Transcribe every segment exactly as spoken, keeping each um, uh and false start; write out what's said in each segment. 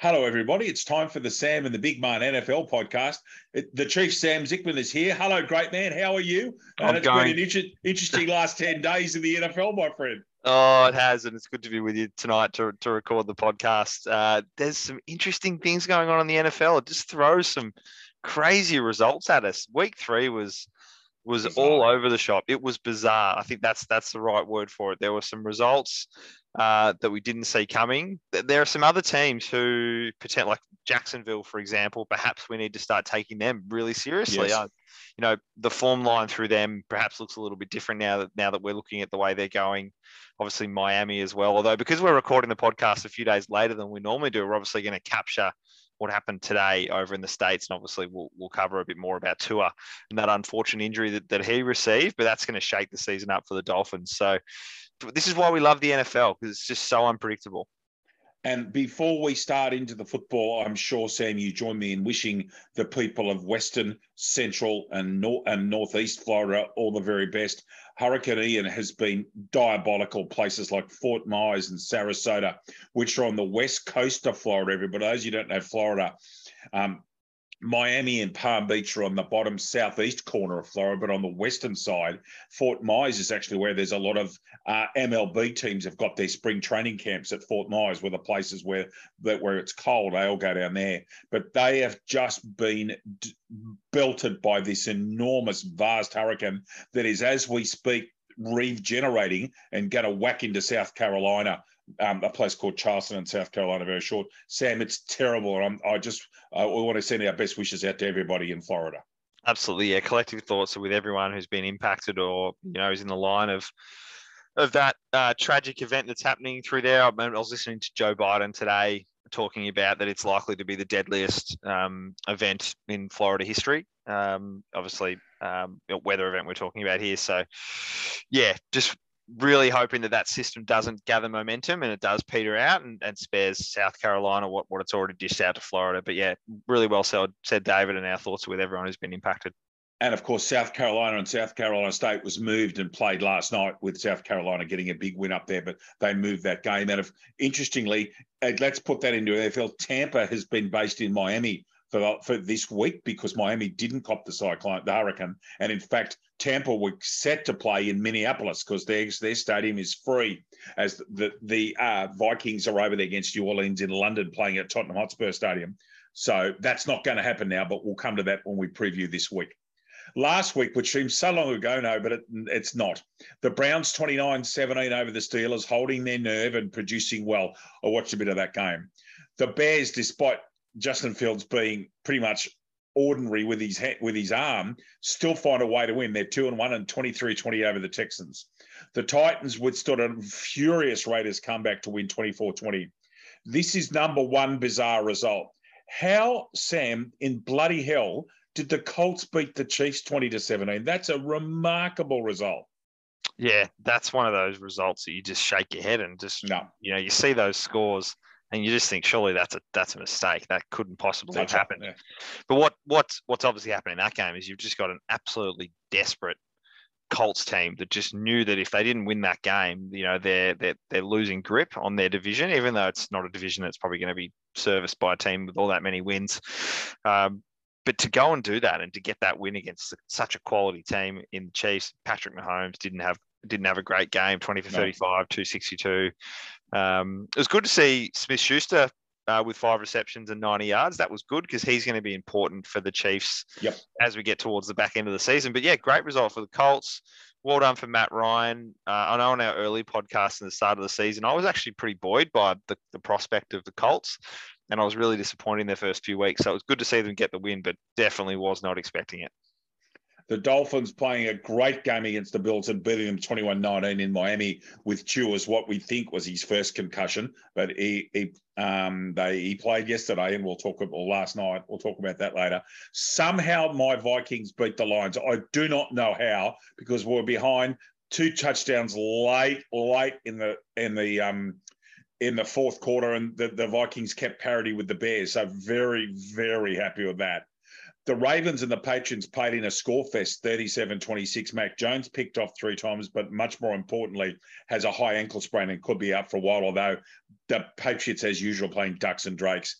Hello, everybody. It's time for the Sam and the Big Man N F L podcast. It, the Chief Sam Zickman is here. Hello, great man. How are you? And uh, it's going. been an inter- interesting last ten days in the N F L, my friend. Oh, it has, and it's good to be with you tonight to, to record the podcast. Uh, there's some interesting things going on in the N F L. It just throws some crazy results at us. Week three was was bizarre. All over the shop. It was bizarre. I think that's that's the right word for it. There were some results Uh, that we didn't see coming. There are some other teams who pretend, like Jacksonville, for example. Perhaps we need to start taking them really seriously. Yes. Uh, you know, the form line through them perhaps looks a little bit different now that now that we're looking at the way they're going. Obviously, Miami as well. Although, because we're recording the podcast a few days later than we normally do, we're obviously going to capture what happened today over in the States, and obviously we'll we'll cover a bit more about Tua and that unfortunate injury that, that he received. But that's going to shake the season up for the Dolphins. So this is why we love the N F L, because it's just so unpredictable. And before we start into the football, I'm sure, Sam, you join me in wishing the people of Western, Central and, North, and Northeast Florida all the very best. Hurricane Ian has been diabolical. Places like Fort Myers and Sarasota, which are on the west coast of Florida, everybody. Those you don't know Florida, um, Miami and Palm Beach are on the bottom southeast corner of Florida, but on the western side, Fort Myers is actually where there's a lot of uh, M L B teams have got their spring training camps at Fort Myers, where the places where that where it's cold, they all go down there. But they have just been d- belted by this enormous, vast hurricane that is, as we speak, regenerating and going to whack into South Carolina. Um, a place called Charleston in South Carolina, very short. Sam, it's terrible. And I'm, I just uh, we want to send our best wishes out to everybody in Florida. Absolutely. Yeah. Collective thoughts are with everyone who's been impacted or, you know, is in the line of of that uh, tragic event that's happening through there. I was listening to Joe Biden today talking about that it's likely to be the deadliest um, event in Florida history. Um, obviously, um, weather event we're talking about here. So, yeah, just really hoping that that system doesn't gather momentum and it does peter out and, and spares South Carolina what, what it's already dished out to Florida. But yeah, really well said, said David, and our thoughts are with everyone who's been impacted. And of course, South Carolina and South Carolina State was moved and played last night, with South Carolina getting a big win up there, but they moved that game. And if, interestingly, let's put that into N F L, Tampa has been based in Miami for, for this week because Miami didn't cop the cyclone, the hurricane. And in fact, Tampa were set to play in Minneapolis because their, their stadium is free, as the, the uh, Vikings are over there against New Orleans in London playing at Tottenham Hotspur Stadium. So that's not going to happen now, but we'll come to that when we preview this week. Last week, which seems so long ago now, but it, it's not. The Browns twenty-nine seventeen over the Steelers, holding their nerve and producing well. I watched a bit of that game. The Bears, despite Justin Fields being pretty much ordinary with his head, with his arm, still find a way to win. They're two and one and twenty-three twenty over the Texans. The Titans withstood a furious Raiders comeback to win twenty-four twenty. This is number one bizarre result. How, Sam, in bloody hell, did the Colts beat the Chiefs twenty to seventeen? That's a remarkable result. Yeah, that's one of those results that you just shake your head and just, no. you know, you see those scores and you just think, surely that's a that's a mistake. That couldn't possibly that's have happened. Right, yeah. But what what's what's obviously happened in that game is you've just got an absolutely desperate Colts team that just knew that if they didn't win that game, you know, they're they're they're losing grip on their division, even though it's not a division that's probably going to be serviced by a team with all that many wins. Um, but to go and do that and to get that win against such a quality team in the Chiefs, Patrick Mahomes didn't have. Didn't have a great game, twenty for thirty-five, two sixty-two. Um, it was good to see Smith-Schuster uh, with five receptions and ninety yards. That was good because he's going to be important for the Chiefs yep. as we get towards the back end of the season. But, yeah, great result for the Colts. Well done for Matt Ryan. Uh, I know on our early podcast in the start of the season, I was actually pretty buoyed by the, the prospect of the Colts, and I was really disappointed in their first few weeks. So it was good to see them get the win, but definitely was not expecting it. The Dolphins playing a great game against the Bills and beating them twenty-one nineteen in Miami with Tua's what we think was his first concussion, but he he um they he played yesterday, and we'll talk about last night. We'll talk about that later. Somehow my Vikings beat the Lions. I do not know how, because we're behind two touchdowns late, late in the in the um in the fourth quarter, and the, the Vikings kept parity with the Bears. So very, very happy with that. The Ravens and the Patriots played in a scorefest, thirty-seven twenty-six. Mac Jones picked off three times, but much more importantly, has a high ankle sprain and could be out for a while, although the Patriots, as usual, playing ducks and drakes.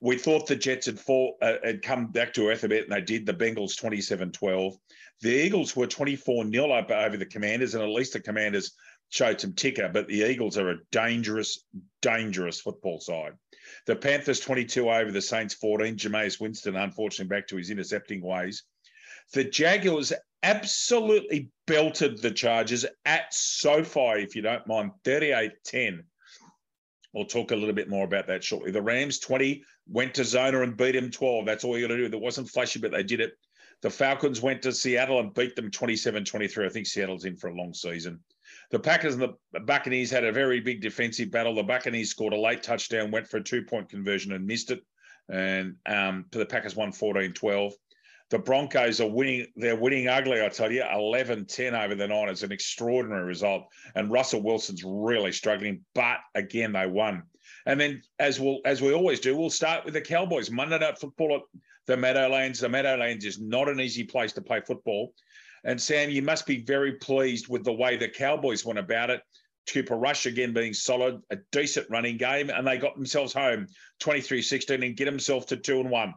We thought the Jets had, fall, uh, had come back to earth a bit, and they did. The Bengals twenty-seven twelve. The Eagles were twenty-four nil up over the Commanders, and at least the Commanders showed some ticker, but the Eagles are a dangerous, dangerous football side. The Panthers twenty-two over the Saints fourteen. Jameis Winston, unfortunately, back to his intercepting ways. The Jaguars absolutely belted the Chargers at SoFi, if you don't mind, thirty-eight ten. We'll talk a little bit more about that shortly. The Rams twenty went to Zona and beat them twelve. That's all you got to do. That wasn't flashy, but they did it. The Falcons went to Seattle and beat them twenty-seven twenty-three. I think Seattle's in for a long season. The Packers and the Buccaneers had a very big defensive battle. The Buccaneers scored a late touchdown, went for a two-point conversion and missed it. And um, the Packers won fourteen twelve. The Broncos are winning. They're winning ugly, I tell you, eleven ten over the Niners. An extraordinary result. And Russell Wilson's really struggling, but again, they won. And then, as we'll, as we always do, we'll start with the Cowboys. Monday Night Football at the Meadowlands. The Meadowlands is not an easy place to play football. And, Sam, you must be very pleased with the way the Cowboys went about it. Cooper Rush, again, being solid, a decent running game, and they got themselves home twenty-three sixteen and get themselves to two and one.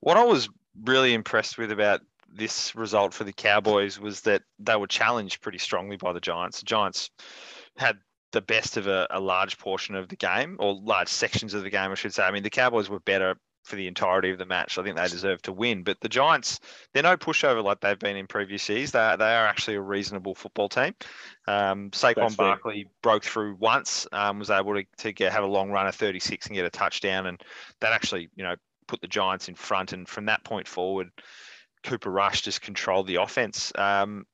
What I was really impressed with about this result for the Cowboys was that they were challenged pretty strongly by the Giants. The Giants had the best of a, a large portion of the game, or large sections of the game, I should say. I mean, the Cowboys were better for the entirety of the match. I think they deserve to win. But the Giants, they're no pushover like they've been in previous years. They are, they are actually a reasonable football team. Um, Saquon Barkley broke through once, um, was able to, to get, have a long run of thirty-six and get a touchdown. And that actually, you know, put the Giants in front. And from that point forward, Cooper Rush just controlled the offense. Um,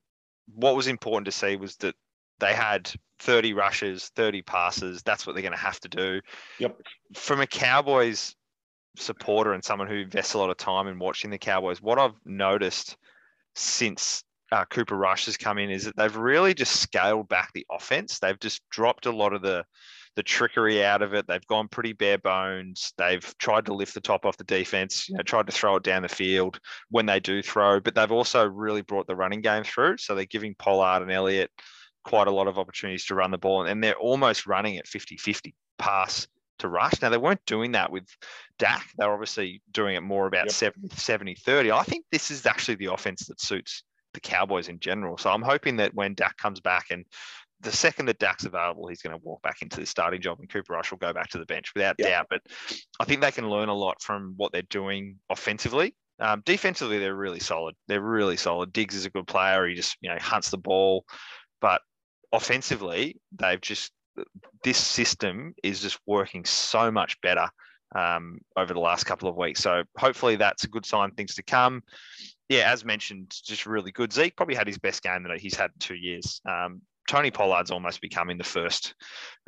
what was important to see was that they had thirty rushes, thirty passes. That's what they're going to have to do. Yep. From a Cowboys supporter and someone who invests a lot of time in watching the Cowboys, what I've noticed since uh, Cooper Rush has come in is that they've really just scaled back the offense. They've just dropped a lot of the the trickery out of it. They've gone pretty bare bones. They've tried to lift the top off the defense, you know, tried to throw it down the field when they do throw, but they've also really brought the running game through. So they're giving Pollard and Elliott quite a lot of opportunities to run the ball, and they're almost running at fifty-fifty pass to rush. Now, they weren't doing that with Dak. They were obviously doing it more about yep. seventy thirty. I think this is actually the offense that suits the Cowboys in general. So I'm hoping that when Dak comes back, and the second that Dak's available, he's going to walk back into the starting job and Cooper Rush will go back to the bench without yep. doubt. But I think they can learn a lot from what they're doing offensively. Um, defensively, they're really solid. They're really solid. Diggs is a good player. He just, you know, hunts the ball. But offensively, they've just, this system is just working so much better um, over the last couple of weeks. So hopefully that's a good sign, things to come. Yeah, as mentioned, just really good. Zeke probably had his best game that he's had in two years. Um, Tony Pollard's almost becoming the first,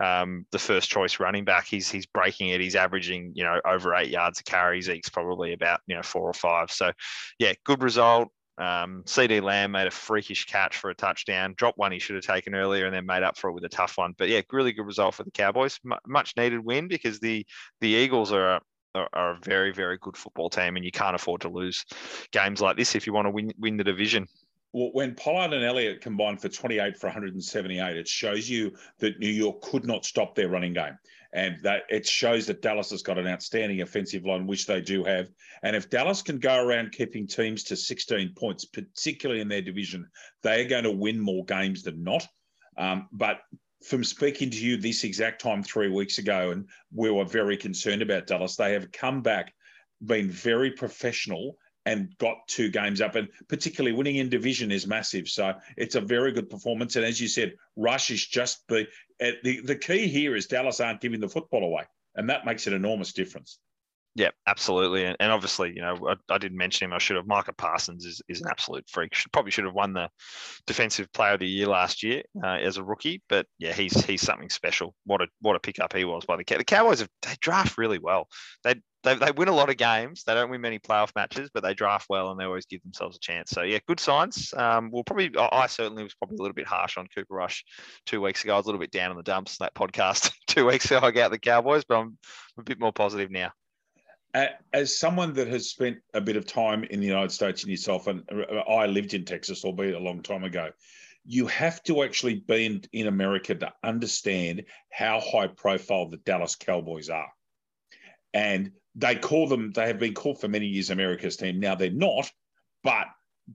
um, the first choice running back. He's he's breaking it. He's averaging, you know, over eight yards a carry. Zeke's probably about, you know, four or five. So yeah, good result. Um, C D Lamb made a freakish catch for a touchdown, dropped one he should have taken earlier, and then made up for it with a tough one. But yeah, really good result for the Cowboys. M- much needed win, because the the Eagles are a, are a very, very good football team, and you can't afford to lose games like this if you want to win win the division. Well, when Pollard and Elliott combined for twenty-eight for one hundred seventy-eight, it shows you that New York could not stop their running game. And that it shows that Dallas has got an outstanding offensive line, which they do have. And if Dallas can go around keeping teams to sixteen points, particularly in their division, they are going to win more games than not. Um, but from speaking to you this exact time three weeks ago, and we were very concerned about Dallas, they have come back, been very professional, and got two games up. And particularly winning in division is massive. So it's a very good performance. And as you said, Rush is just the, the, the key here is Dallas aren't giving the football away. And that makes an enormous difference. Yeah, absolutely. And, and obviously, you know, I, I didn't mention him. I should have. Micah Parsons is, is an absolute freak. Should, probably should have won the Defensive Player of the Year last year uh, as a rookie. But yeah, he's he's something special. What a what a pickup he was by the Cowboys. The Cowboys, have, they draft really well. They, they they win a lot of games. They don't win many playoff matches, but they draft well and they always give themselves a chance. So yeah, good signs. Um, we'll probably I certainly was probably a little bit harsh on Cooper Rush two weeks ago. I was a little bit down in the dumps in that podcast two weeks ago. I got the Cowboys, but I'm a bit more positive now. as someone that has spent a bit of time in the United States and yourself, and I lived in Texas, albeit a long time ago, you have to actually be in, in America to understand how high profile the Dallas Cowboys are. And they call them, they have been called for many years America's team. Now they're not, but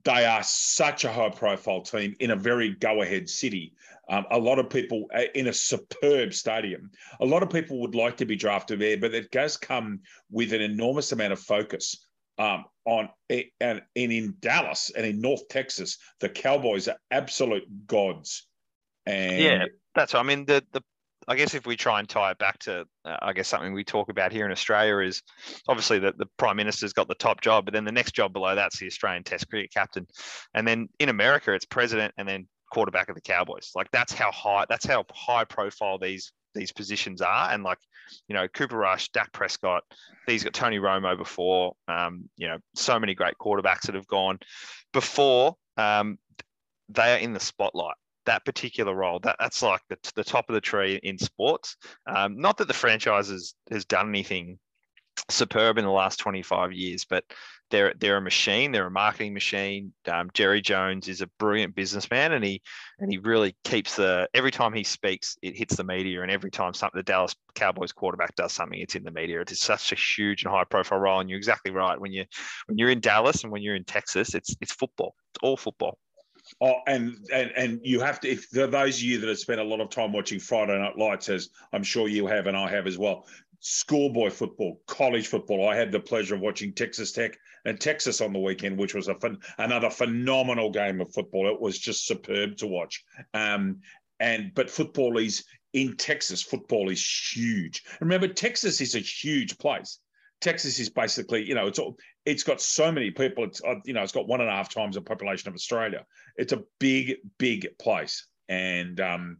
they are such a high profile team in a very go-ahead city. Um, a lot of people in a superb stadium. A lot of people would like to be drafted there, but it does come with an enormous amount of focus. Um, on and, and in Dallas and in North Texas, the Cowboys are absolute gods. And yeah, that's what I mean. The the I guess if we try and tie it back to uh, I guess something we talk about here in Australia is obviously that the Prime Minister's got the top job, but then the next job below that's the Australian Test cricket captain, and then in America it's president and then quarterback of the Cowboys. Like that's how high that's how high profile these. these positions are. And like, you know, Cooper Rush, Dak Prescott, these got Tony Romo before, um, you know, so many great quarterbacks that have gone before, um, they are in the spotlight, that particular role. That that's like the, the top of the tree in sports. Um, not that the franchise has, has done anything superb in the last twenty-five years, but they're, they're a machine. They're a marketing machine. Um, Jerry Jones is a brilliant businessman, and he and he really keeps the every time he speaks, it hits the media, and every time something the Dallas Cowboys quarterback does something, it's in the media. It is such a huge and high profile role, and you're exactly right. When you when you're in Dallas and when you're in Texas, it's it's football. It's all football. Oh, and, and and you have to, if there are those of you that have spent a lot of time watching Friday Night Lights, as I'm sure you have and I have as well. Schoolboy football, college football. I had the pleasure of watching Texas Tech and Texas on the weekend, which was a fun, another phenomenal game of football. It was just superb to watch. Um, and but football is in Texas. Football is huge. Remember, Texas is a huge place. Texas is basically, you know, it's all, it's got so many people. It's you know, it's got one and a half times the population of Australia. It's a big, big place, and um,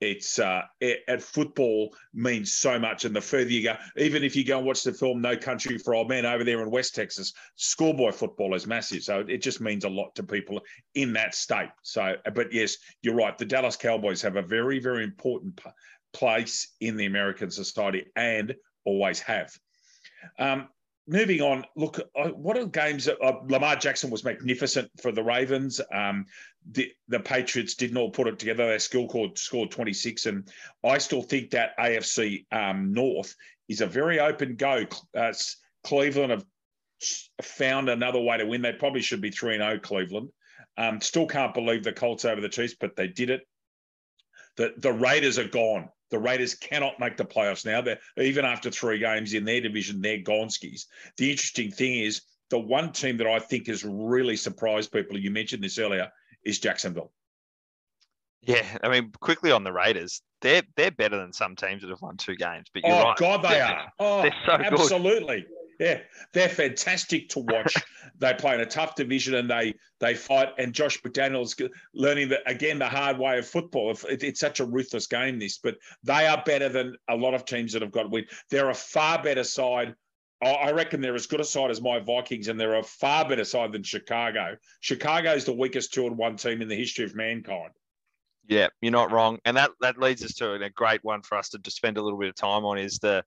It's uh, it, at football means so much. And the further you go, even if you go and watch the film No Country for Old Men over there in West Texas, schoolboy football is massive. So it just means a lot to people in that state. So, but yes, you're right. The Dallas Cowboys have a very, very important p- place in the American society and always have. Um, moving on, look, I, what are games? Uh, Lamar Jackson was magnificent for the Ravens. Um, The, the Patriots didn't all put it together. Their skill scored, scored twenty-six, and I still think that A F C um, North is a very open go. Uh, Cleveland have found another way to win. They probably should be three and oh, Cleveland. Um, still can't believe the Colts over the Chiefs, but they did it. The, the Raiders are gone. The Raiders cannot make the playoffs now. They're, even after three games in their division, they're gone skis. The interesting thing is the one team that I think has really surprised people, you mentioned this earlier, is Jacksonville. Yeah, I mean, quickly on the Raiders, they're they're better than some teams that have won two games. But you're oh right. God, they are. Oh, they're so absolutely. Good. Yeah, they're fantastic to watch. They play in a tough division and they they fight. And Josh McDaniels learning that again the hard way of football. It's such a ruthless game. This, but they are better than a lot of teams that have got win. They're a far better side. I reckon they're as good a side as my Vikings, and they're a far better side than Chicago. Chicago's the weakest two and one team in the history of mankind. Yeah, you're not wrong. And that, that leads us to a great one for us to spend a little bit of time on is the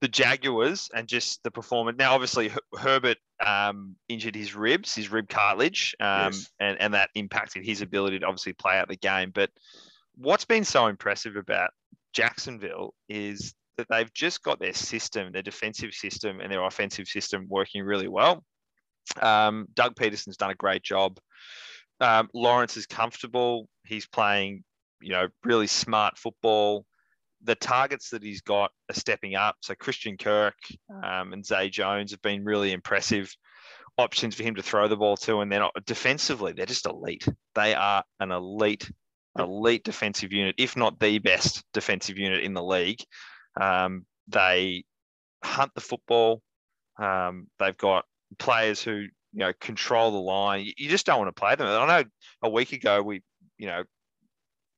the Jaguars and just the performance. Now, obviously, Her- Herbert um, injured his ribs, his rib cartilage, um, yes. and, and that impacted his ability to obviously play out the game. But what's been so impressive about Jacksonville is that they've just got their system, their defensive system and their offensive system working really well. Um, Doug Peterson's done a great job. Um, Lawrence is comfortable. He's playing, you know, really smart football. The targets that he's got are stepping up. So Christian Kirk um, and Zay Jones have been really impressive options for him to throw the ball to. And then defensively, they're just elite. They are an elite, elite defensive unit, if not the best defensive unit in the league. Um, they hunt the football. Um, they've got players who, you know, control the line. You, you just don't want to play them. I know a week ago we, you know,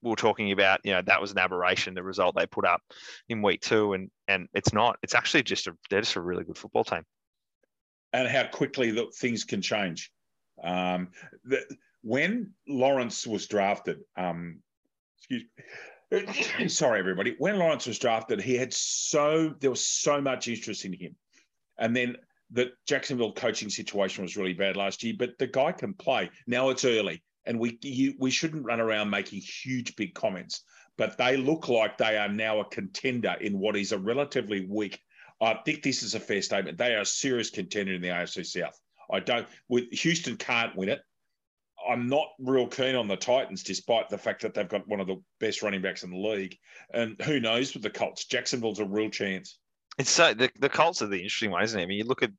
we were talking about, you know, that was an aberration, the result they put up in week two. And, and it's not, it's actually just a, they're just a really good football team. And how quickly the, things can change. Um, the, when Lawrence was drafted, um, excuse me, Sorry, everybody. When Lawrence was drafted, he had so there was so much interest in him. And then the Jacksonville coaching situation was really bad last year, but the guy can play. Now it's early, and we you, we shouldn't run around making huge, big comments. But they look like they are now a contender in what is a relatively weak. I think this is a fair statement. They are a serious contender in the A F C South. I don't. With Houston can't win it. I'm not real keen on the Titans, despite the fact that they've got one of the best running backs in the league. And who knows with the Colts? Jacksonville's a real chance. It's so the, the Colts are the interesting one, isn't it? I mean, you look at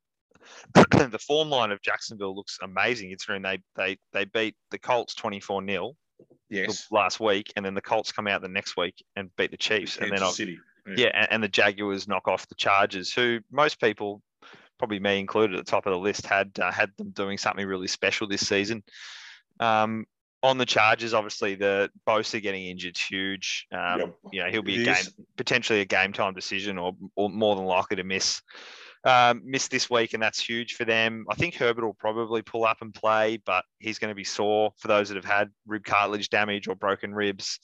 the form line of Jacksonville looks amazing. It's when they they they beat the Colts twenty-four nil yes last week, and then the Colts come out the next week and beat the Chiefs, and then City. Yeah, yeah and, and the Jaguars knock off the Chargers, who most people, probably me included, at the top of the list had uh, had them doing something really special this season. Um, on the Chargers, obviously, the Bosa getting injured is huge. Um, yep. You know, he'll be a game, potentially a game time decision, or, or more than likely to miss um, miss this week, and that's huge for them. I think Herbert will probably pull up and play, but he's going to be sore. For those that have had rib cartilage damage or broken ribs,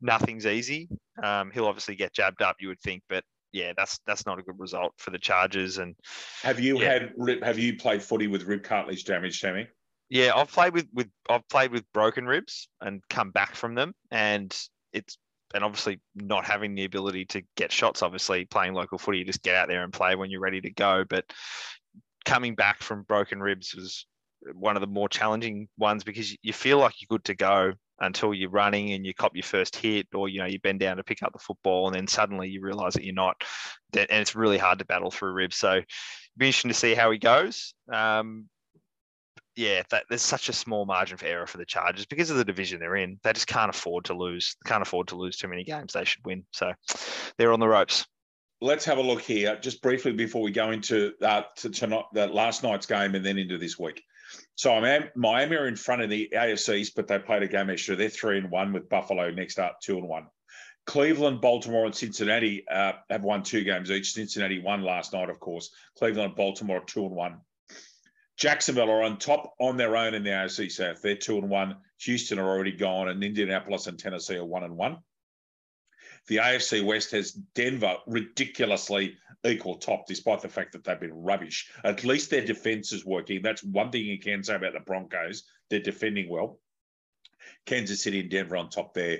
nothing's easy. Um, he'll obviously get jabbed up, you would think, but yeah, that's that's not a good result for the Chargers. And have you yeah. had have you played footy with rib cartilage damage, Sammy? Yeah, I've played with, with I've played with broken ribs and come back from them, and it's and obviously not having the ability to get shots. Obviously, playing local footy, you just get out there and play when you're ready to go. But coming back from broken ribs was one of the more challenging ones, because you feel like you're good to go until you're running and you cop your first hit, or you know you bend down to pick up the football, and then suddenly you realise that you're not. And it's really hard to battle through ribs. So it'd be interesting to see how he goes. Um, Yeah, that, there's such a small margin for error for the Chargers because of the division they're in. They just can't afford to lose. Can't afford to lose too many games. They should win. So they're on the ropes. Let's have a look here just briefly before we go into uh, to tonight, that last night's game, and then into this week. So I'm, Miami are in front of the A F Cs, but they played a game extra. They're three and one with Buffalo next up, two and one. Cleveland, Baltimore, and Cincinnati uh, have won two games each. Cincinnati won last night, of course. Cleveland and Baltimore are two and one. Jacksonville are on top on their own in the A F C South. They're two and one. Houston are already gone, and Indianapolis and Tennessee are one and one. The A F C West has Denver ridiculously equal top, despite the fact that they've been rubbish. At least their defense is working. That's one thing you can say about the Broncos. They're defending well. Kansas City and Denver on top there.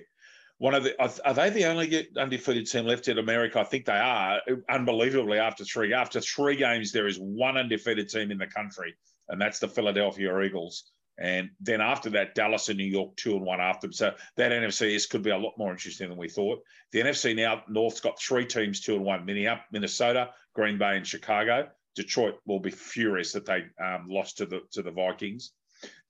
One of the are they the only undefeated team left in America? I think they are. Unbelievably, after three after three games, there is one undefeated team in the country. And that's the Philadelphia Eagles. And then after that, Dallas and New York, two and one after them. So that N F C could be a lot more interesting than we thought. The N F C now North's got three teams, two and one. Minnesota, Green Bay, and Chicago. Detroit will be furious that they um, lost to the to the Vikings.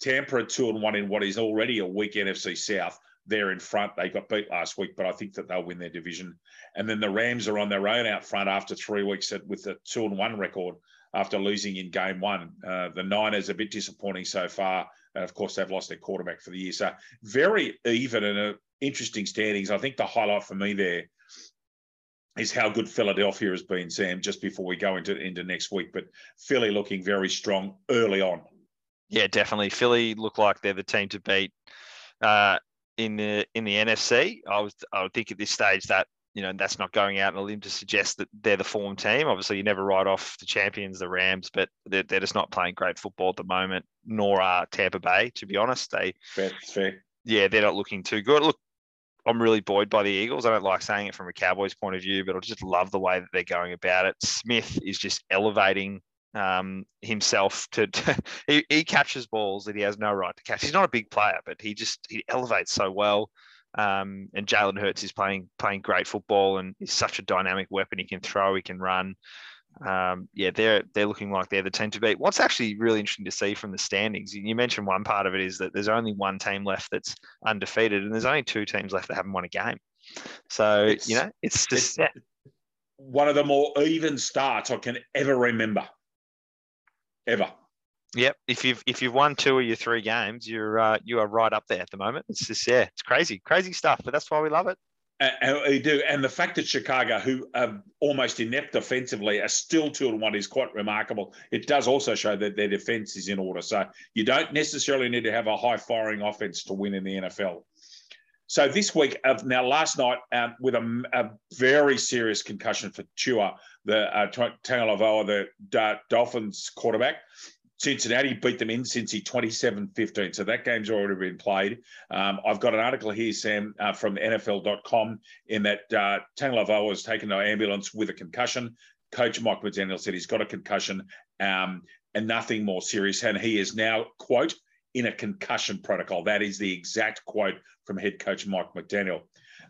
Tampa, two and one in what is already a weak N F C South. They're in front. They got beat last week, but I think that they'll win their division. And then the Rams are on their own out front after three weeks with a two and one record. After losing in game one, uh, the Niners are a bit disappointing so far. And of course, they've lost their quarterback for the year. So very even and uh, interesting standings. I think the highlight for me there is how good Philadelphia has been, Sam, just before we go into, into next week. But Philly looking very strong early on. Yeah, definitely. Philly look like they're the team to beat uh, in the in the N F C. I was I would think at this stage that, you know, that's not going out on a limb to suggest that they're the form team. Obviously, you never write off the champions, the Rams, but they're, they're just not playing great football at the moment, nor are Tampa Bay, to be honest. They, fair, fair. Yeah, they're not looking too good. Look, I'm really buoyed by the Eagles. I don't like saying it from a Cowboys point of view, but I just love the way that they're going about it. Smith is just elevating um, himself to, to he, he catches balls that he has no right to catch. He's not a big player, but he just he elevates so well. Um, and Jalen Hurts is playing playing great football, and is such a dynamic weapon. He can throw, he can run. Um, yeah, they're they're looking like they're the team to beat. What's actually really interesting to see from the standings, you mentioned one part of it is that there's only one team left that's undefeated, and there's only two teams left that haven't won a game. So it's, you know, it's just it's yeah. one of the more even starts I can ever remember, ever. Yep. If you've if you've won two of your three games, you're uh, you are right up there at the moment. It's just yeah, it's crazy, crazy stuff. But that's why we love it. And we do. And the fact that Chicago, who are almost inept offensively, are still two and one is quite remarkable. It does also show that their defense is in order. So you don't necessarily need to have a high firing offense to win in the N F L. So this week, of now last night, um, with a, a very serious concussion for Tua, the uh, Tagovailoa, the uh, Dolphins quarterback, Cincinnati beat them in Cincy twenty-seven fifteen. So that game's already been played. Um, I've got an article here, Sam, uh, from N F L dot com in that uh, Tagovailoa was taken to an ambulance with a concussion. Coach Mike McDaniel said he's got a concussion um, and nothing more serious. And he is now, quote, in a concussion protocol. That is the exact quote from head coach Mike McDaniel.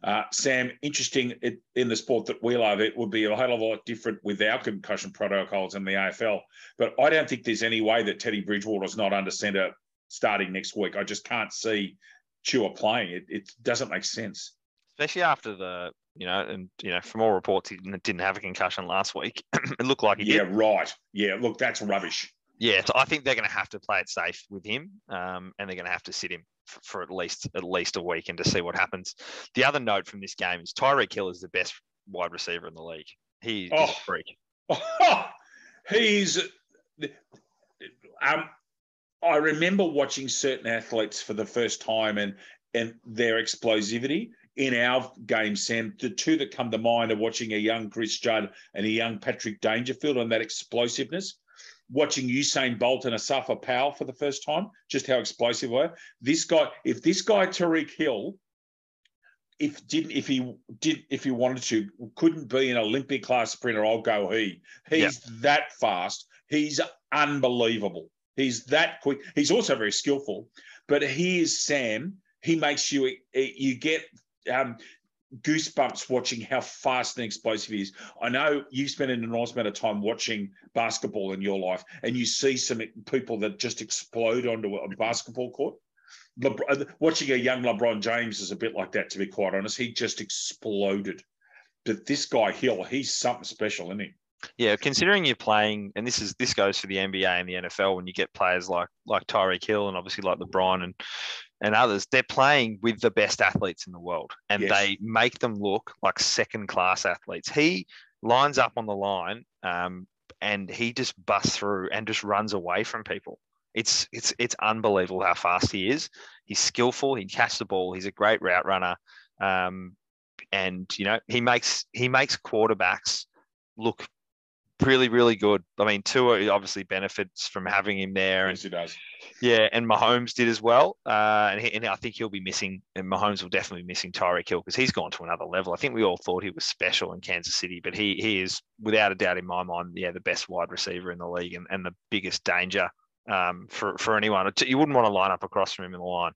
Uh, Sam, interesting it, in the sport that we love, it would be a hell of a lot different with our concussion protocols in the A F L. But I don't think there's any way that Teddy Bridgewater's not under centre starting next week. I just can't see Tua playing. It, it doesn't make sense. Especially after the, you know, and, you know, from all reports, he didn't have a concussion last week. It looked like he yeah, did. Yeah, right. Yeah, look, that's rubbish. Yeah, so I think they're going to have to play it safe with him, um, and they're going to have to sit him for, for at least at least a week and to see what happens. The other note from this game is Tyreek Hill is the best wide receiver in the league. He oh. is a freak. Oh, he's um, I remember watching certain athletes for the first time and and their explosivity. In our game, Sam, the two that come to mind are watching a young Chris Judd and a young Patrick Dangerfield and that explosiveness. Watching Usain Bolt and Asafa Powell for the first time, just how explosive were. This guy, if this guy Tyreek Hill, if didn't, if he did, if he wanted to, couldn't be an Olympic class sprinter, I'll go he. He's yeah. that fast. He's unbelievable. He's that quick. He's also very skillful. But he is Sam. He makes you you get um, goosebumps watching how fast and explosive he is. I know you've spent an enormous amount of time watching basketball in your life, and you see some people that just explode onto a basketball court. LeBron, watching a young LeBron James is a bit like that, to be quite honest. He just exploded. But this guy, Hill, he's something special, isn't he? Yeah, considering you're playing, and this is this goes for the N B A and the N F L, when you get players like like Tyreek Hill and obviously like LeBron and and others, they're playing with the best athletes in the world, and yes. they make them look like second-class athletes. He lines up on the line, um, and he just busts through and just runs away from people. It's it's it's unbelievable how fast he is. He's skillful. He can catch the ball. He's a great route runner, um, and you know he makes he makes quarterbacks look really, really good. I mean, Tua obviously benefits from having him there. And, yes, he does. Yeah, and Mahomes did as well. Uh, and, he, and I think he'll be missing, and Mahomes will definitely be missing Tyreek Hill because he's gone to another level. I think we all thought he was special in Kansas City, but he he is, without a doubt in my mind, yeah, the best wide receiver in the league and, and the biggest danger um, for, for anyone. You wouldn't want to line up across from him in the line.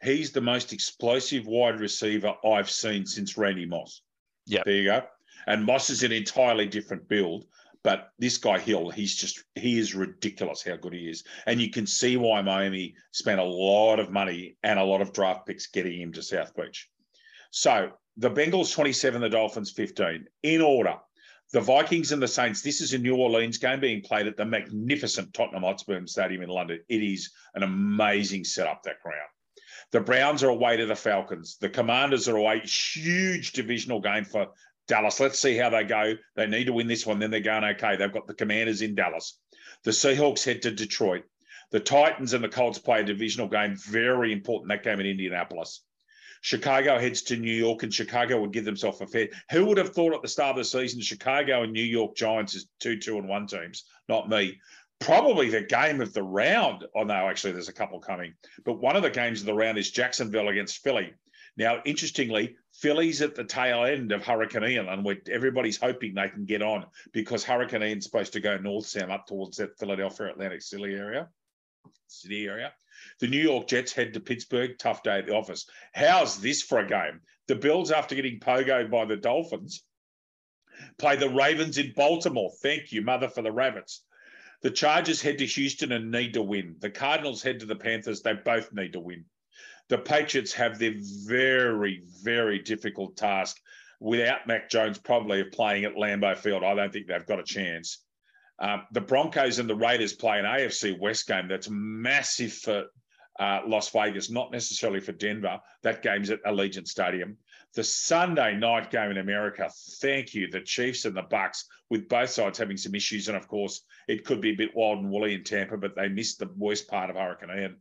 He's the most explosive wide receiver I've seen since Randy Moss. Yeah. There you go. And Moss is an entirely different build. But this guy, Hill, he's just, he is ridiculous how good he is. And you can see why Miami spent a lot of money and a lot of draft picks getting him to South Beach. So the Bengals twenty-seven, the Dolphins fifteen. In order, the Vikings and the Saints, this is a New Orleans game being played at the magnificent Tottenham Hotspur Stadium in London. It is an amazing setup, that ground. The Browns are away to the Falcons. The Commanders are away. Huge divisional game for Dallas, let's see how they go. They need to win this one. Then they're going, okay, they've got the Commanders in Dallas. The Seahawks head to Detroit. The Titans and the Colts play a divisional game. Very important, that game in Indianapolis. Chicago heads to New York, and Chicago would give themselves a fair. Who would have thought at the start of the season, Chicago and New York Giants is two, two and one teams? Not me. Probably the game of the round. Oh, no, actually, there's a couple coming. But one of the games of the round is Jacksonville against Philly. Now, interestingly, Philly's at the tail end of Hurricane Ian, and we're, everybody's hoping they can get on because Hurricane Ian's supposed to go north, Sam, up towards that Philadelphia, Atlantic City area. City area. The New York Jets head to Pittsburgh. Tough day at the office. How's this for a game? The Bills, after getting pogoed by the Dolphins, play the Ravens in Baltimore. Thank you, mother, for the Rabbits. The Chargers head to Houston and need to win. The Cardinals head to the Panthers. They both need to win. The Patriots have their very, very difficult task without Mac Jones probably of playing at Lambeau Field. I don't think they've got a chance. Um, the Broncos and the Raiders play an A F C West game that's massive for uh, Las Vegas, not necessarily for Denver. That game's at Allegiant Stadium. The Sunday night game in America, thank you, the Chiefs and the Bucks, with both sides having some issues. And, of course, it could be a bit wild and woolly in Tampa, but they missed the worst part of Hurricane Ian.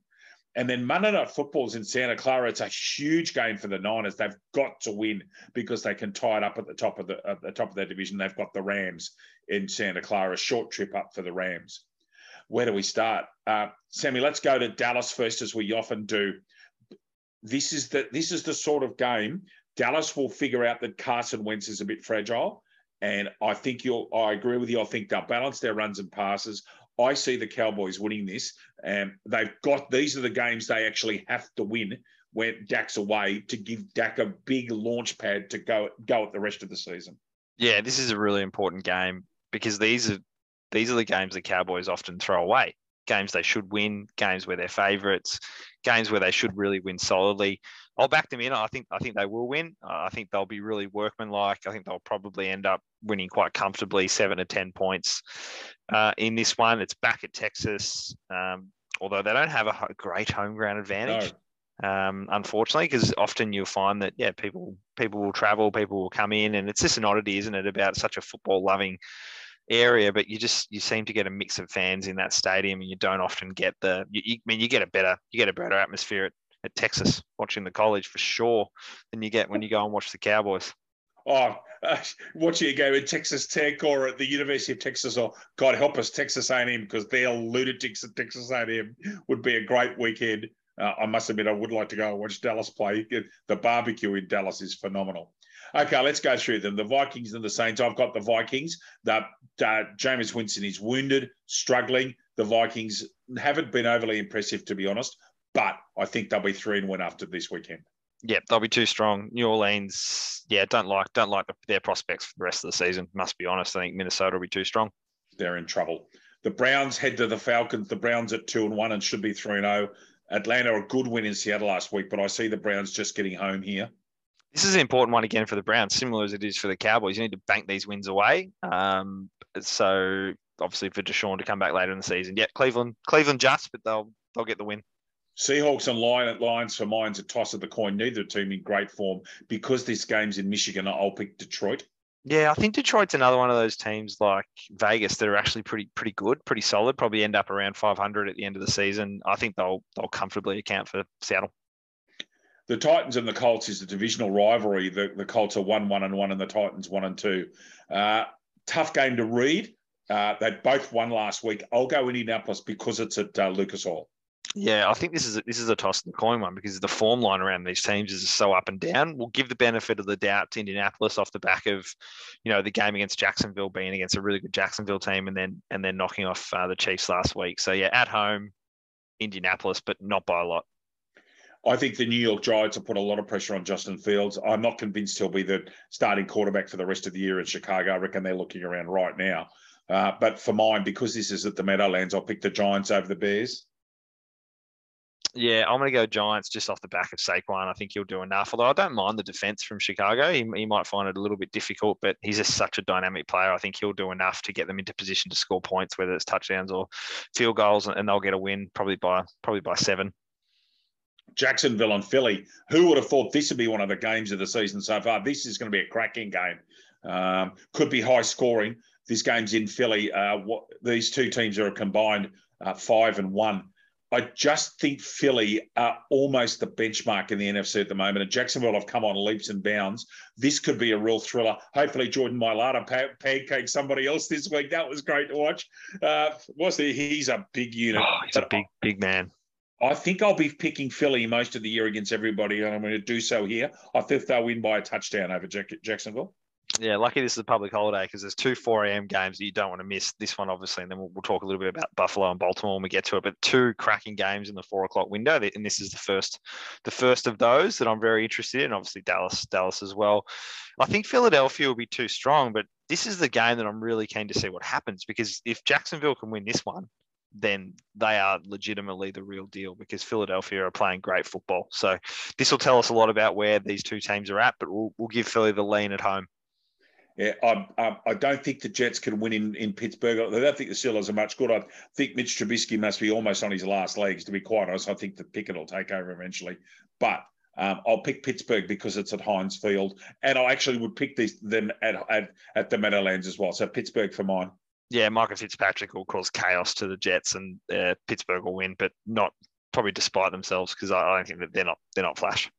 And then Monday Night Football's in Santa Clara. It's a huge game for the Niners. They've got to win because they can tie it up at the top of the, at the top of their division. They've got the Rams in Santa Clara. Short trip up for the Rams. Where do we start, uh, Sammy? Let's go to Dallas first, as we often do. This is the this is the sort of game Dallas will figure out that Carson Wentz is a bit fragile, and I think you'll. I agree with you. I think they'll balance their runs and passes. I see the Cowboys winning this, and um, they've got these are the games they actually have to win when Dak's away to give Dak a big launch pad to go go at the rest of the season. Yeah, this is a really important game because these are these are the games the Cowboys often throw away. Games they should win, games where they're favourites, games where they should really win solidly. I'll back them in. I think I think they will win. Uh, I think they'll be really workmanlike. I think they'll probably end up winning quite comfortably, seven to ten points uh, in this one. It's back at Texas, um, although they don't have a great home ground advantage, no. um, unfortunately, because often you'll find that yeah, people people will travel, people will come in, and it's just an oddity, isn't it, about such a football loving area, but you just you seem to get a mix of fans in that stadium, and you don't often get the. You, you, I mean, you get a better you get a better atmosphere at, at Texas watching the college for sure than you get when you go and watch the Cowboys. Oh, uh, watching a game at Texas Tech or at the University of Texas, or God help us, Texas A and M, because they're lunatics at Texas A and M, would be a great weekend. Uh, I must admit, I would like to go and watch Dallas play. The barbecue in Dallas is phenomenal. Okay, let's go through them. The Vikings and the Saints. I've got the Vikings. The, uh, Jameis Winston is wounded, struggling. The Vikings haven't been overly impressive, to be honest, but I think they'll be three and one after this weekend. Yeah, they'll be too strong. New Orleans, yeah, don't like don't like their prospects for the rest of the season, must be honest. I think Minnesota will be too strong. They're in trouble. The Browns head to the Falcons. The Browns at two and one and should be three and oh. Atlanta, a good win in Seattle last week, but I see the Browns just getting home here. This is an important one again for the Browns, similar as it is for the Cowboys. You need to bank these wins away. Um, so obviously for Deshaun to come back later in the season. Yeah, Cleveland, Cleveland just, but they'll they'll get the win. Seahawks and Lions for mine's a toss of the coin. Neither team in great form. Because this game's in Michigan, I'll pick Detroit. Yeah, I think Detroit's another one of those teams like Vegas that are actually pretty pretty good, pretty solid. Probably end up around five hundred at the end of the season. I think they'll they'll comfortably account for Seattle. The Titans and the Colts is a divisional rivalry. The, the Colts are one, one and one, and the Titans one and two. Uh, tough game to read. Uh, they both won last week. I'll go Indianapolis because it's at uh, Lucas Oil. Yeah, I think this is a, this is a toss of the coin one because the form line around these teams is so up and down. We'll give the benefit of the doubt to Indianapolis off the back of, you know, the game against Jacksonville being against a really good Jacksonville team, and then and then knocking off uh, the Chiefs last week. So yeah, at home, Indianapolis, but not by a lot. I think the New York Giants have put a lot of pressure on Justin Fields. I'm not convinced he'll be the starting quarterback for the rest of the year in Chicago. I reckon they're looking around right now. Uh, but for mine, because this is at the Meadowlands, I'll pick the Giants over the Bears. Yeah, I'm going to go Giants just off the back of Saquon. I think he'll do enough, although I don't mind the defense from Chicago. He, he might find it a little bit difficult, but he's just such a dynamic player. I think he'll do enough to get them into position to score points, whether it's touchdowns or field goals, and they'll get a win probably by probably by seven. Jacksonville and Philly. Who would have thought this would be one of the games of the season so far? This is going to be a cracking game. Um, could be high scoring. This game's in Philly. Uh, what, these two teams are a combined uh, five and one. I just think Philly are almost the benchmark in the N F C at the moment, and Jacksonville have come on leaps and bounds. This could be a real thriller. Hopefully Jordan Mailata pancakes somebody else this week. That was great to watch. Uh, was he? He's a big unit. Oh, he's but a big, big man. I think I'll be picking Philly most of the year against everybody, and I'm going to do so here. I think they'll win by a touchdown over Jacksonville. Yeah, lucky this is a public holiday because there's two four a.m. games that you don't want to miss. This one, obviously, and then we'll, we'll talk a little bit about Buffalo and Baltimore when we get to it. But two cracking games in the four o'clock window, and this is the first, the first of those that I'm very interested in. Obviously, Dallas, Dallas as well. I think Philadelphia will be too strong, but this is the game that I'm really keen to see what happens because if Jacksonville can win this one, then they are legitimately the real deal because Philadelphia are playing great football. So this will tell us a lot about where these two teams are at, but we'll, we'll give Philly the lean at home. Yeah, I, I, I don't think the Jets can win in, in Pittsburgh. I don't think the Steelers are much good. I think Mitch Trubisky must be almost on his last legs, to be quite honest. I think that Pickett will take over eventually. But um, I'll pick Pittsburgh because it's at Heinz Field. And I actually would pick these, them at, at, at the Meadowlands as well. So Pittsburgh for mine. Yeah, Michael Fitzpatrick will cause chaos to the Jets and uh, Pittsburgh will win, but not probably despite themselves, because I, I don't think that they're not they're not flash.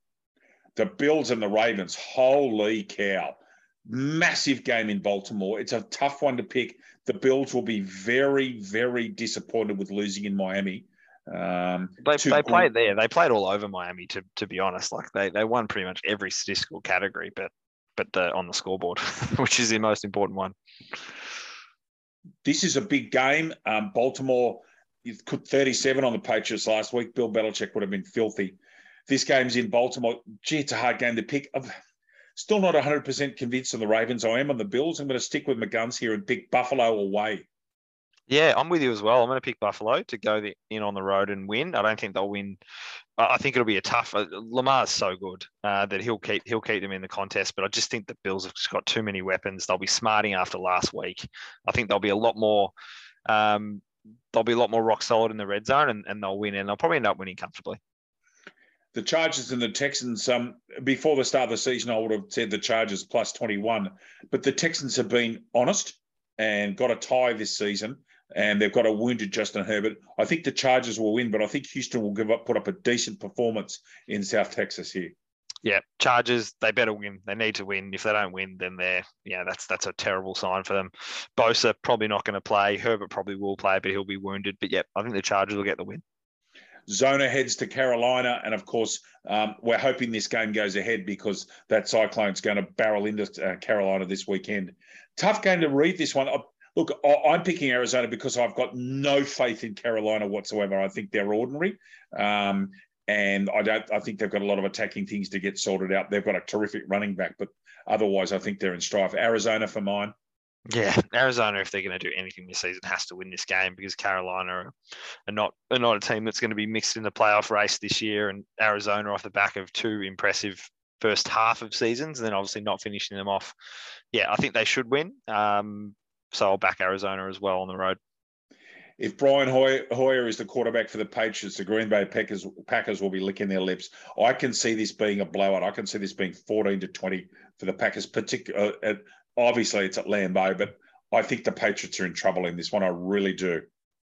The Bills and the Ravens, holy cow. Massive game in Baltimore. It's a tough one to pick. The Bills will be very, very disappointed with losing in Miami. Um, they they good... played there. They played all over Miami, to to be honest. Like they, they won pretty much every statistical category, but but the, on the scoreboard, which is the most important one. This is a big game. Um, Baltimore put thirty-seven on the Patriots last week. Bill Belichick would have been filthy. This game's in Baltimore. Gee, it's a hard game to pick. I'm still not one hundred percent convinced on the Ravens. I am on the Bills. I'm going to stick with my guns here and pick Buffalo away. Yeah, I'm with you as well. I'm going to pick Buffalo to go the, in on the road and win. I don't think they'll win. I think it'll be a tough. Uh, Lamar's so good uh, that he'll keep he'll keep them in the contest. But I just think the Bills have just got too many weapons. They'll be smarting after last week. I think they'll be a lot more. Um, they'll be a lot more rock solid in the red zone, and, and they'll win. And they'll probably end up winning comfortably. The Chargers and the Texans, um, before the start of the season, I would have said the Chargers plus twenty-one, but the Texans have been honest and got a tie this season, and they've got a wounded Justin Herbert. I think the Chargers will win, but I think Houston will give up, put up a decent performance in South Texas here. Yeah, Chargers, they better win. They need to win. If they don't win, then they're, yeah, that's that's a terrible sign for them. Bosa probably not going to play. Herbert probably will play, but he'll be wounded. But yeah, I think the Chargers will get the win. Zona heads to Carolina, and of course, um, we're hoping this game goes ahead because that Cyclone's going to barrel into uh, Carolina this weekend. Tough game to read this one. I, look, I, I'm picking Arizona because I've got no faith in Carolina whatsoever. I think they're ordinary, um, and I don't. I think they've got a lot of attacking things to get sorted out. They've got a terrific running back, but otherwise, I think they're in strife. Arizona for mine. Yeah, Arizona, if they're going to do anything this season, has to win this game because Carolina are not, are not a team that's going to be mixed in the playoff race this year, and Arizona off the back of two impressive first half of seasons and then obviously not finishing them off. Yeah, I think they should win. Um, so I'll back Arizona as well on the road. If Brian Hoyer, Hoyer is the quarterback for the Patriots, the Green Bay Packers, Packers will be licking their lips. I can see this being a blowout. I can see this being fourteen to twenty for the Packers, particularly uh, obviously, it's at Lambeau, but I think the Patriots are in trouble in this one. I really do.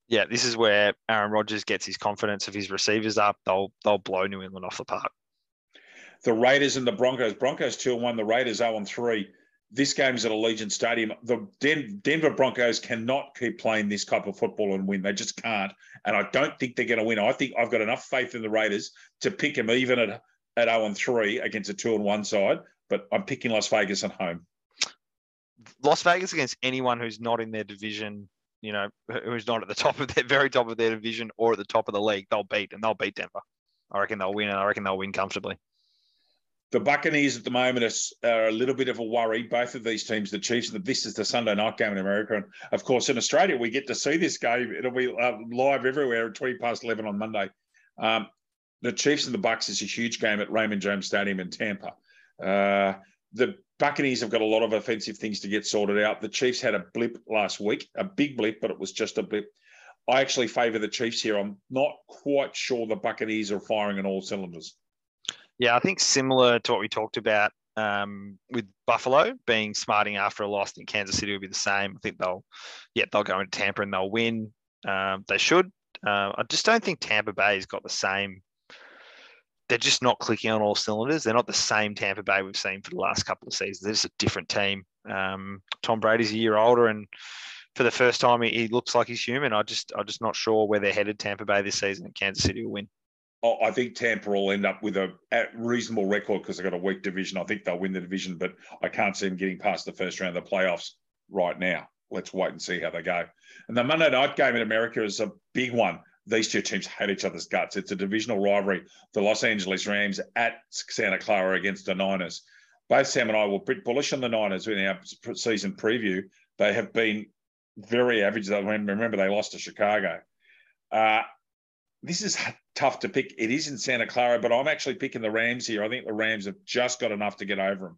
Yeah, this is where Aaron Rodgers gets his confidence. If his receivers up, they'll they'll blow New England off the park. The Raiders and the Broncos. Broncos two and one, the Raiders oh and three. This game is at Allegiant Stadium. The Den- Denver Broncos cannot keep playing this type of football and win. They just can't, and I don't think they're going to win. I think I've got enough faith in the Raiders to pick them even at, at oh and three against a two and one side, but I'm picking Las Vegas at home. Las Vegas against anyone who's not in their division, you know, who's not at the top of their very top of their division or at the top of the league, they'll beat and they'll beat Denver. I reckon they'll win, and I reckon they'll win comfortably. The Buccaneers at the moment are a little bit of a worry. Both of these teams, the Chiefs, this is the Sunday night game in America. And of course, in Australia, we get to see this game. It'll be live everywhere at twenty past eleven on Monday. Um, the Chiefs and the Bucs is a huge game at Raymond James Stadium in Tampa. Uh, the Buccaneers have got a lot of offensive things to get sorted out. The Chiefs had a blip last week, a big blip, but it was just a blip. I actually favour the Chiefs here. I'm not quite sure the Buccaneers are firing on all cylinders. Yeah, I think similar to what we talked about um, with Buffalo being smarting after a loss, in Kansas City will be the same. I think they'll, yeah, they'll go into Tampa and they'll win. Um, they should. Uh, I just don't think Tampa Bay's got the same. They're just not clicking on all cylinders. They're not the same Tampa Bay we've seen for the last couple of seasons. They're just a different team. Um, Tom Brady's a year older, and for the first time, he, he looks like he's human. I just, I'm just not sure where they're headed. Tampa Bay this season, and Kansas City will win. Oh, I think Tampa will end up with a reasonable record because they've got a weak division. I think they'll win the division, but I can't see them getting past the first round of the playoffs right now. Let's wait and see how they go. And the Monday night game in America is a big one. These two teams hate each other's guts. It's a divisional rivalry. The Los Angeles Rams at Santa Clara against the Niners. Both Sam and I were pretty bullish on the Niners in our season preview. They have been very average. Remember, they lost to Chicago. Uh, this is tough to pick. It is in Santa Clara, but I'm actually picking the Rams here. I think the Rams have just got enough to get over them.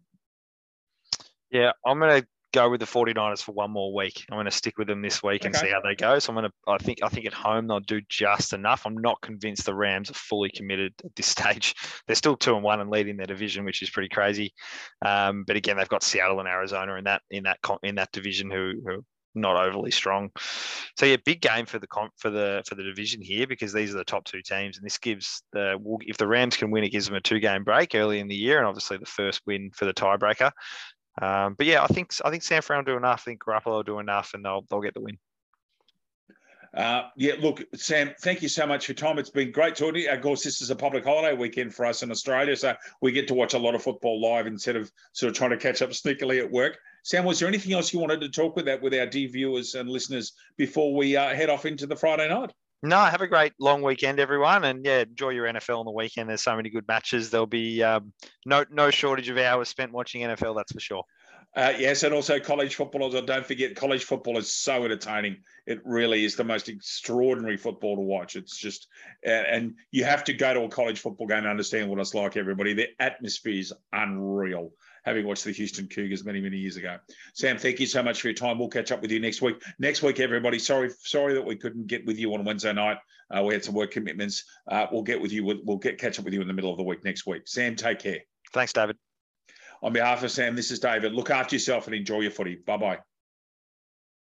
Yeah, I'm going to go with the 49ers for one more week. I'm going to stick with them this week okay. and see how they go. So I'm going to, I think, I think at home they'll do just enough. I'm not convinced the Rams are fully committed at this stage. They're still two and one and leading their division, which is pretty crazy. Um, but again, they've got Seattle and Arizona in that in that in that division who, who not overly strong. So yeah, big game for the for the for the division here, because these are the top two teams, and this gives the if the Rams can win, it gives them a two game break early in the year, and obviously the first win for the tiebreaker. Um, but yeah, I think I think San Fran will do enough. I think Garoppolo will do enough, and they'll they'll get the win. Uh, yeah, look, Sam, thank you so much for your time. It's been great talking to you. Of course, this is a public holiday weekend for us in Australia, so we get to watch a lot of football live instead of sort of trying to catch up sneakily at work. Sam, was there anything else you wanted to talk with that with our D viewers and listeners before we uh, head off into the Friday night? No, have a great long weekend, everyone. And yeah, enjoy your N F L on the weekend. There's so many good matches. There'll be um, no no shortage of hours spent watching N F L, that's for sure. Uh, yes, and also college football. Don't forget, college football is so entertaining. It really is the most extraordinary football to watch. It's just, and you have to go to a college football game to understand what it's like, everybody. The atmosphere is unreal, having watched the Houston Cougars many, many years ago. Sam, thank you so much for your time. We'll catch up with you next week. Next week, everybody, sorry sorry that we couldn't get with you on Wednesday night. Uh, we had some work commitments. Uh, we'll get with you. We'll, we'll get catch up with you in the middle of the week next week. Sam, take care. Thanks, David. On behalf of Sam, this is David. Look after yourself and enjoy your footy. Bye-bye.